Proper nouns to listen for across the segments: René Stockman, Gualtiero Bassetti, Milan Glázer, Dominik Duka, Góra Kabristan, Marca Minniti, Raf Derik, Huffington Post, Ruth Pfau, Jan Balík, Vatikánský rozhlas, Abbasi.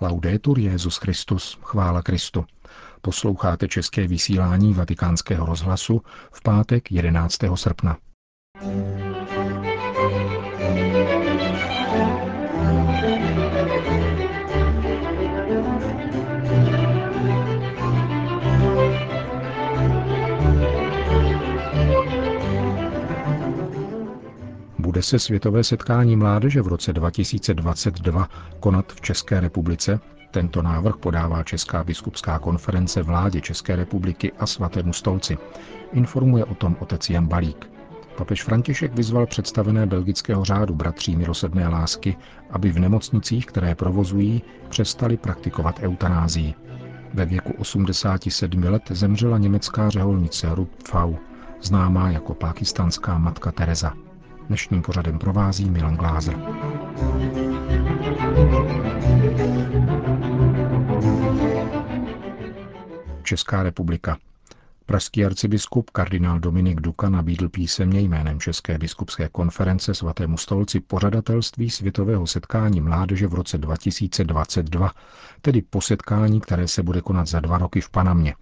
Laudetur Jesus Christus, chvála Kristu. Posloucháte české vysílání Vatikánského rozhlasu v pátek 11. srpna. Bude se světové setkání mládeže v roce 2022 konat v České republice? Tento návrh podává Česká biskupská konference vládě České republiky a Svatému stolci. Informuje o tom otec Jan Balík. Papež František vyzval představené belgického řádu bratří milosrdné lásky, aby v nemocnicích, které provozují, přestali praktikovat eutanázii. Ve věku 87 let zemřela německá řeholnice Ruth Pfau, známá jako pákistánská matka Teresa. Dnešním pořadem provází Milan Glázer. Česká republika. Pražský arcibiskup kardinál Dominik Duka nabídl písemně jménem České biskupské konference Svatému stolci pořadatelství světového setkání mládeže v roce 2022, tedy po setkání, které se bude konat za 2 roky v Panamě.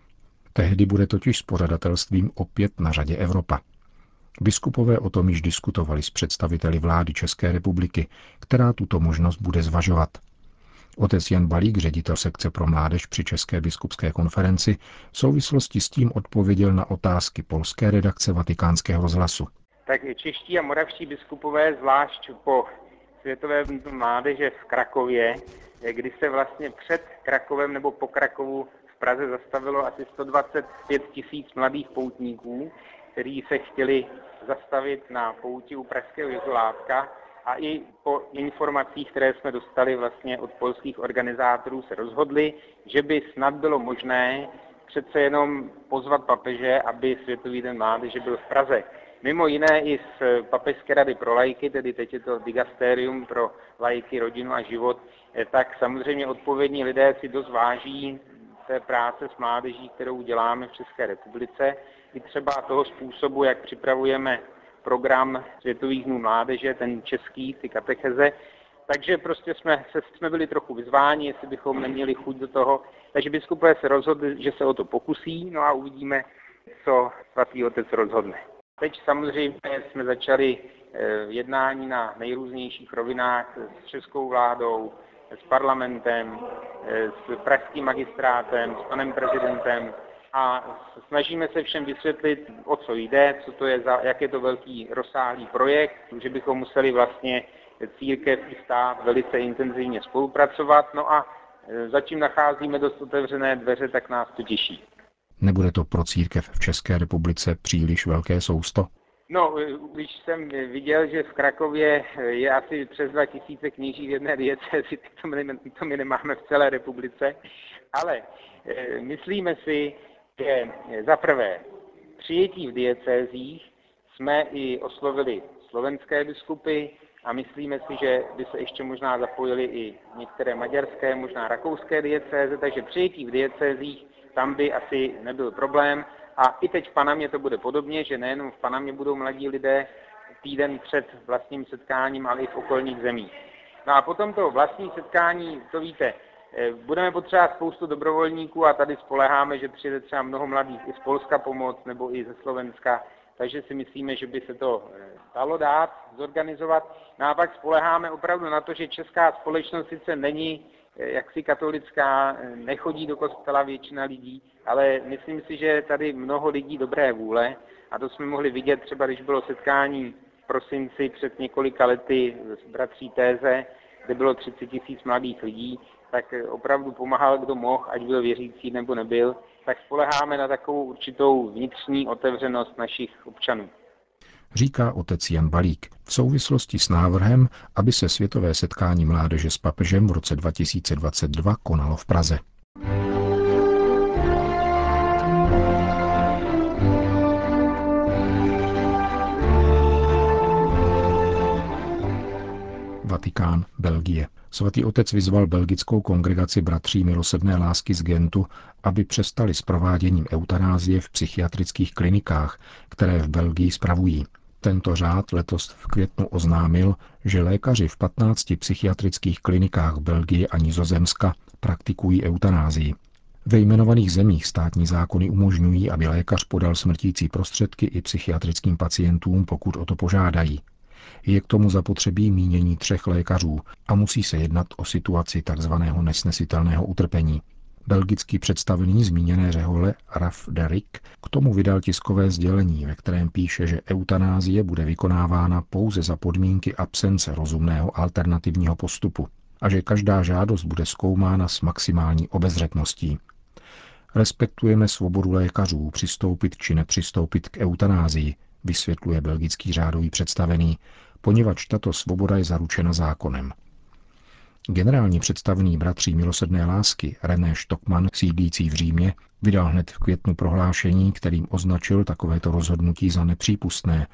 Tehdy bude totiž s pořadatelstvím opět na řadě Evropa. Biskupové o tom již diskutovali s představiteli vlády České republiky, která tuto možnost bude zvažovat. Otec Jan Balík, ředitel sekce pro mládež při České biskupské konferenci, v souvislosti s tím odpověděl na otázky polské redakce Vatikánského rozhlasu. Tak čeští a moravští biskupové, zvlášť po světové mládeže v Krakově, kdy se vlastně před Krakovem nebo po Krakovu v Praze zastavilo asi 125 000 mladých poutníků, kteří se chtěli zastavit na pouti u pražského Jizolátka, a i po informacích, které jsme dostali vlastně od polských organizátorů, se rozhodli, že by snad bylo možné přece jenom pozvat papeže, aby Světový den mládeže byl v Praze. Mimo jiné i z Papežské rady pro laiky, tedy teď je to Digasterium pro laiky, rodinu a život, tak samozřejmě odpovědní lidé si dost váží té práce s mládeží, kterou děláme v České republice, i třeba toho způsobu, jak připravujeme program Světových dnů mládeže, ten český, ty katecheze. Takže prostě jsme byli trochu vyzváni, jestli bychom neměli chuť do toho. Takže biskupové se rozhodli, že se o to pokusí, no a uvidíme, co svatý otec rozhodne. Teď samozřejmě jsme začali jednání na nejrůznějších rovinách s českou vládou, s parlamentem, s pražským magistrátem, s panem prezidentem, a snažíme se všem vysvětlit, o co jde, co to je za, jak je to velký rozsáhlý projekt, že bychom museli vlastně církev i stát velice intenzivně spolupracovat. No a zatím nacházíme dost otevřené dveře, tak nás to těší. Nebude to pro církev v České republice příliš velké sousto? No, když jsem viděl, že v Krakově je asi přes 2000 kněží v jedné diecézi, to my nemáme v celé republice, ale myslíme si, že za prvé přijetí v diecézích jsme i oslovili slovenské biskupy a myslíme si, že by se ještě možná zapojili i některé maďarské, možná rakouské diecéze, takže přijetí v diecézích tam by asi nebyl problém. A i teď v Panamě to bude podobně, že nejenom v Panamě budou mladí lidé týden před vlastním setkáním, ale i v okolních zemích. No a potom to vlastní setkání, to víte, budeme potřebovat spoustu dobrovolníků a tady spoléháme, že přijde třeba mnoho mladých i z Polska pomoc nebo i ze Slovenska, takže si myslíme, že by se to dalo dát, zorganizovat. No a pak spoléháme opravdu na to, že česká společnost sice není jaksi katolická, nechodí do kostela většina lidí, ale myslím si, že tady mnoho lidí dobré vůle, a to jsme mohli vidět třeba, když bylo setkání v prosinci před několika lety s bratří Téze, kde bylo 30 000 mladých lidí, tak opravdu pomáhal, kdo mohl, ať byl věřící nebo nebyl, tak spoléháme na takovou určitou vnitřní otevřenost našich občanů. Říká otec Jan Balík v souvislosti s návrhem, aby se světové setkání mládeže s papežem v roce 2022 konalo v Praze. Vatikán, Belgie. Svatý otec vyzval belgickou kongregaci bratří milosrdné lásky z Gentu, aby přestali s prováděním eutanázie v psychiatrických klinikách, které v Belgii spravují. Tento řád letos v květnu oznámil, že lékaři v 15 psychiatrických klinikách Belgie a Nizozemska praktikují eutanázii. Ve jmenovaných zemích státní zákony umožňují, aby lékař podal smrtící prostředky i psychiatrickým pacientům, pokud o to požádají. Je k tomu zapotřebí mínění 3 lékařů a musí se jednat o situaci tzv. Nesnesitelného utrpení. Belgický představený zmíněné řehole Raf Derik k tomu vydal tiskové sdělení, ve kterém píše, že eutanázie bude vykonávána pouze za podmínky absence rozumného alternativního postupu a že každá žádost bude zkoumána s maximální obezřetností. Respektujeme svobodu lékařů přistoupit či nepřistoupit k eutanázii, vysvětluje belgický řádový představený, poněvadž tato svoboda je zaručena zákonem. Generální představený Bratří milosrdné lásky René Stockman, sídlící v Římě, vydal hned v květnu prohlášení, kterým označil takovéto rozhodnutí za nepřípustné,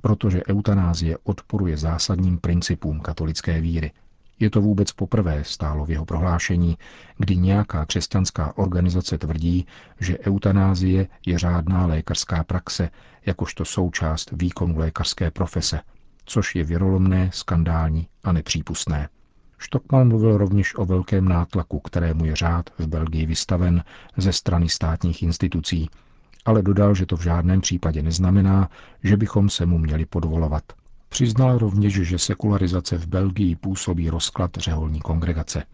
protože eutanázie odporuje zásadním principům katolické víry. Je to vůbec poprvé, stálo v jeho prohlášení, kdy nějaká křesťanská organizace tvrdí, že eutanázie je řádná lékařská praxe, jakožto součást výkonu lékařské profese, což je věrolomné, skandální a nepřípustné. Stockman mluvil rovněž o velkém nátlaku, kterému je řád v Belgii vystaven ze strany státních institucí, ale dodal, že to v žádném případě neznamená, že bychom se mu měli podvolovat. Přiznal rovněž, že sekularizace v Belgii působí rozklad řeholní kongregace.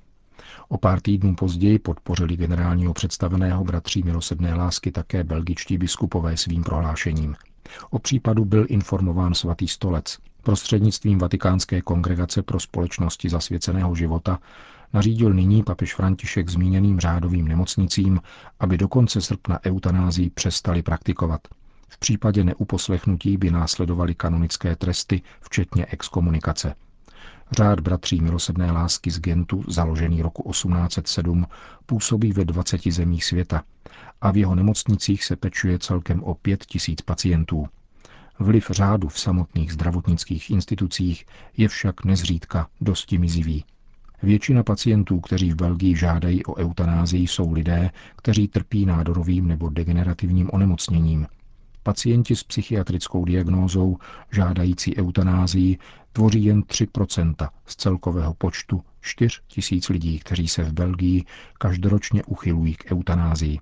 O pár týdnů později podpořili generálního představeného Bratří milosrdné lásky také belgičtí biskupové svým prohlášením. O případu byl informován Svatý stolec. Prostřednictvím Vatikánské kongregace pro společnosti zasvěceného života nařídil nyní papež František zmíněným řádovým nemocnicím, aby do konce srpna eutanázii přestali praktikovat. V případě neuposlechnutí by následovaly kanonické tresty, včetně exkomunikace. Řád Bratří milosrdné lásky z Gentu, založený roku 1807, působí ve 20 zemích světa a v jeho nemocnicích se pečuje celkem o 5 000 pacientů. Vliv řádu v samotných zdravotnických institucích je však nezřídka dosti mizivý. Většina pacientů, kteří v Belgii žádají o eutanázii, jsou lidé, kteří trpí nádorovým nebo degenerativním onemocněním. Pacienti s psychiatrickou diagnózou žádající eutanázii tvoří jen 3% z celkového počtu 4 000 lidí, kteří se v Belgii každoročně uchylují k eutanázii.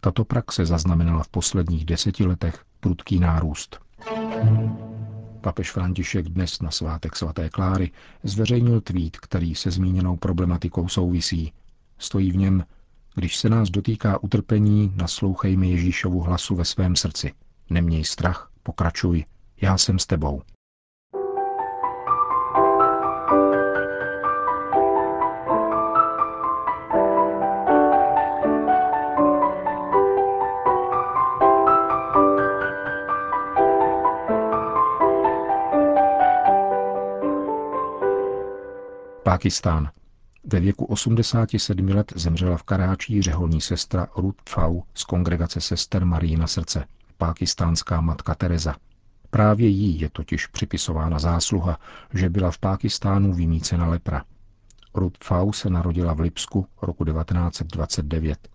Tato praxe zaznamenala v posledních 10 letech prudký nárůst. Papež František dnes na svátek svaté Kláry zveřejnil tweet, který se zmíněnou problematikou souvisí. Stojí v něm: když se nás dotýká utrpení, naslouchejme Ježíšovu hlasu ve svém srdci. Neměj strach, pokračuj, já jsem s tebou. Pákistán. Ve věku 87 let zemřela v Karáčí řeholní sestra Ruth Pfau z kongregace sester Marína srdce, pákistánská matka Teresa. Právě jí je totiž připisována zásluha, že byla v Pákistánu vymícena lepra. Ruth Pfau se narodila v Lipsku roku 1929.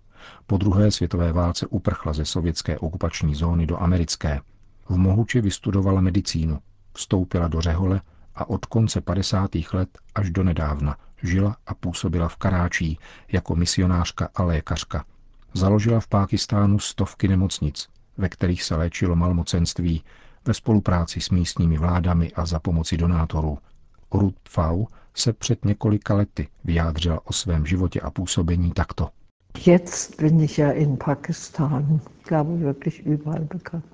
Po druhé světové válce uprchla ze sovětské okupační zóny do americké. V Mohuči vystudovala medicínu, vstoupila do řehole a od konce 50. let až do nedávna žila a působila v Karáčí jako misionářka a lékařka. Založila v Pákistánu stovky nemocnic, ve kterých se léčilo malmocenství ve spolupráci s místními vládami a za pomoci donátorů. Ruth Pfau se před několika lety vyjádřila o svém životě a působení takto. Jetzt bin ich ja in Pakistan, glaube wirklich überall bekannt.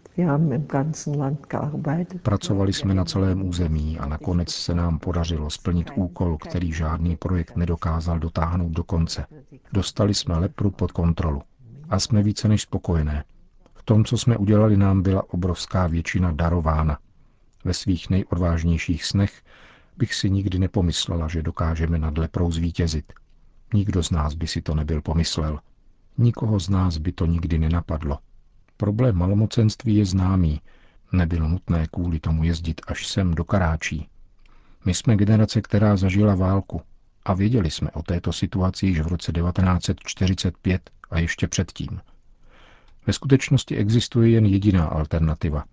Pracovali jsme na celém území a nakonec se nám podařilo splnit úkol, který žádný projekt nedokázal dotáhnout do konce. Dostali jsme lepru pod kontrolu a jsme více než spokojené. V tom, co jsme udělali, nám byla obrovská většina darována. Ve svých nejodvážnějších snech bych si nikdy nepomyslela, že dokážeme nad leprou zvítězit. Nikdo z nás by si to nebyl pomyslel. Nikoho z nás by to nikdy nenapadlo. Problém malomocenství je známý. Nebylo nutné kvůli tomu jezdit až sem do Karáčí. My jsme generace, která zažila válku a věděli jsme o této situaci již v roce 1945 a ještě předtím. Ve skutečnosti existuje jen jediná alternativa.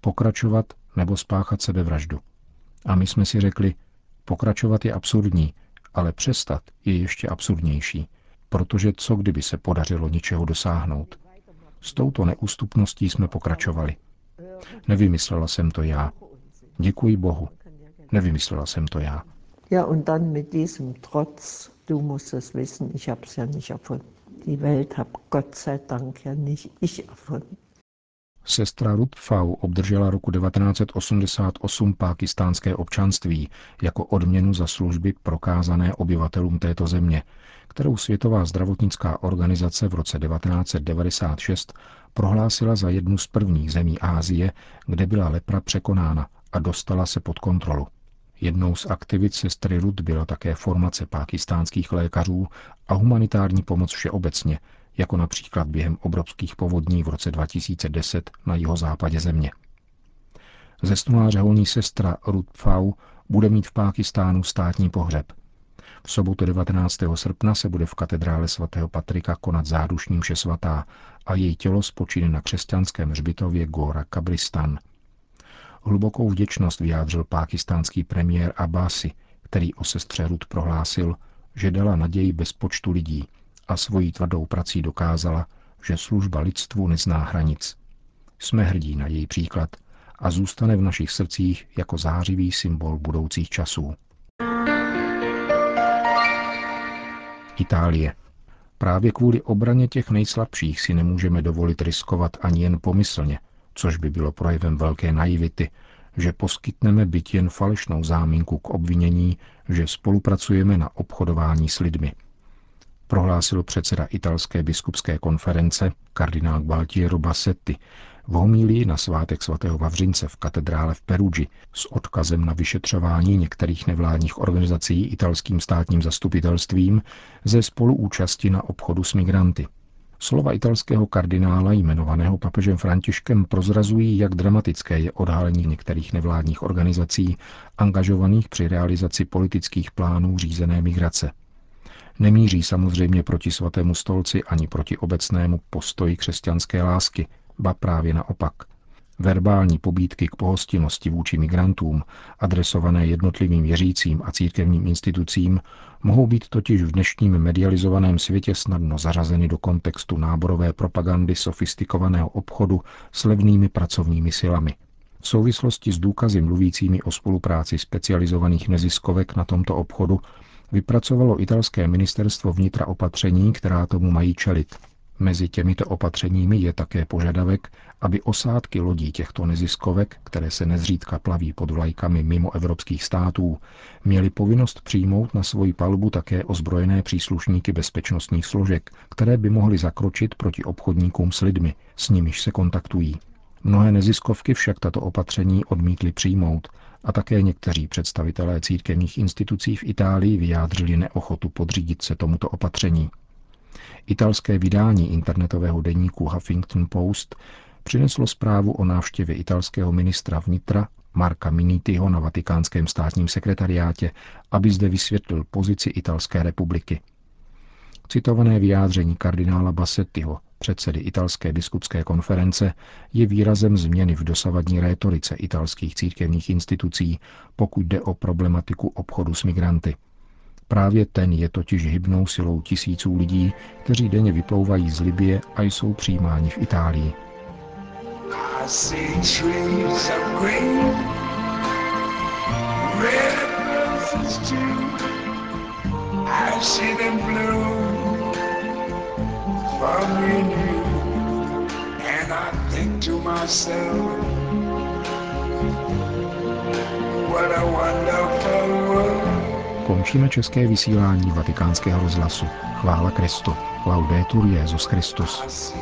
Pokračovat nebo spáchat sebevraždu. A my jsme si řekli, pokračovat je absurdní ale přestat je ještě absurdnější, protože co kdyby se podařilo něčeho dosáhnout. S touto neústupností jsme pokračovali. Nevymyslela jsem to já. Děkuji Bohu. Nevymyslela jsem to já. Ja, und dann mit diesem Trotz, du musst es wissen, ich habe es ja nicht erfunden. Die Welt habe Gott sei Dank ja nicht ich erfunden. Sestra Ruth Pfau obdržela roku 1988 pákistánské občanství jako odměnu za služby prokázané obyvatelům této země, kterou Světová zdravotnická organizace v roce 1996 prohlásila za jednu z prvních zemí Asie, kde byla lepra překonána a dostala se pod kontrolu. Jednou z aktivit sestry Ruth byla také formace pákistánských lékařů a humanitární pomoc všeobecně, jako například během obrovských povodní v roce 2010 na jihozápadě země. Zesnulá řeholní sestra Ruth Pfau bude mít v Pákistánu státní pohřeb. V sobotu 19. srpna se bude v katedrále sv. Patrika konat zádušní mše svatá a její tělo spočíne na křesťanském hřbitově Góra Kabristan. Hlubokou vděčnost vyjádřil pákistánský premiér Abbasi, který o sestře Ruth prohlásil, že dala naději bezpočtu lidí a svojí tvrdou prací dokázala, že služba lidstvu nezná hranic. Jsme hrdí na její příklad a zůstane v našich srdcích jako zářivý symbol budoucích časů. Itálie. Právě kvůli obraně těch nejslabších si nemůžeme dovolit riskovat ani jen pomyslně, což by bylo projevem velké naivity, že poskytneme byť jen falešnou záminku k obvinění, že spolupracujeme na obchodování s lidmi. Prohlásil předseda italské biskupské konference kardinál Gualtiero Bassetti v homílii na svátek sv. Vavřince v katedrále v Perugii s odkazem na vyšetřování některých nevládních organizací italským státním zastupitelstvím ze spoluúčasti na obchodu s migranty. Slova italského kardinála jmenovaného papežem Františkem prozrazují, jak dramatické je odhalení některých nevládních organizací angažovaných při realizaci politických plánů řízené migrace. Nemíří samozřejmě proti Svatému stolci ani proti obecnému postoji křesťanské lásky, ba právě naopak. Verbální pobídky k pohostinnosti vůči migrantům, adresované jednotlivým věřícím a církevním institucím, mohou být totiž v dnešním medializovaném světě snadno zařazeny do kontextu náborové propagandy sofistikovaného obchodu s levnými pracovními silami. V souvislosti s důkazy mluvícími o spolupráci specializovaných neziskovek na tomto obchodu vypracovalo italské ministerstvo vnitra opatření, která tomu mají čelit. Mezi těmito opatřeními je také požadavek, aby osádky lodí těchto neziskovek, které se nezřídka plaví pod vlajkami mimo evropských států, měly povinnost přijmout na svoji palbu také ozbrojené příslušníky bezpečnostních složek, které by mohly zakročit proti obchodníkům s lidmi, s nimiž se kontaktují. Mnohé neziskovky však tato opatření odmítly přijmout a také někteří představitelé církevních institucí v Itálii vyjádřili neochotu podřídit se tomuto opatření. Italské vydání internetového deníku Huffington Post přineslo zprávu o návštěvě italského ministra vnitra Marca Minnitiho na vatikánském státním sekretariátě, aby zde vysvětlil pozici Italské republiky. Citované vyjádření kardinála Bassettiho, předsedy italské biskupské konference, je výrazem změny v dosavadní rétorice italských církevních institucí, pokud jde o problematiku obchodu s migranty. Právě ten je totiž hybnou silou tisíců lidí, kteří denně vyplouvají z Libye a jsou přijímáni v Itálii. Končíme české vysílání Vatikánského rozhlasu. Chvála Kristu. Laudetur Jesus Christus.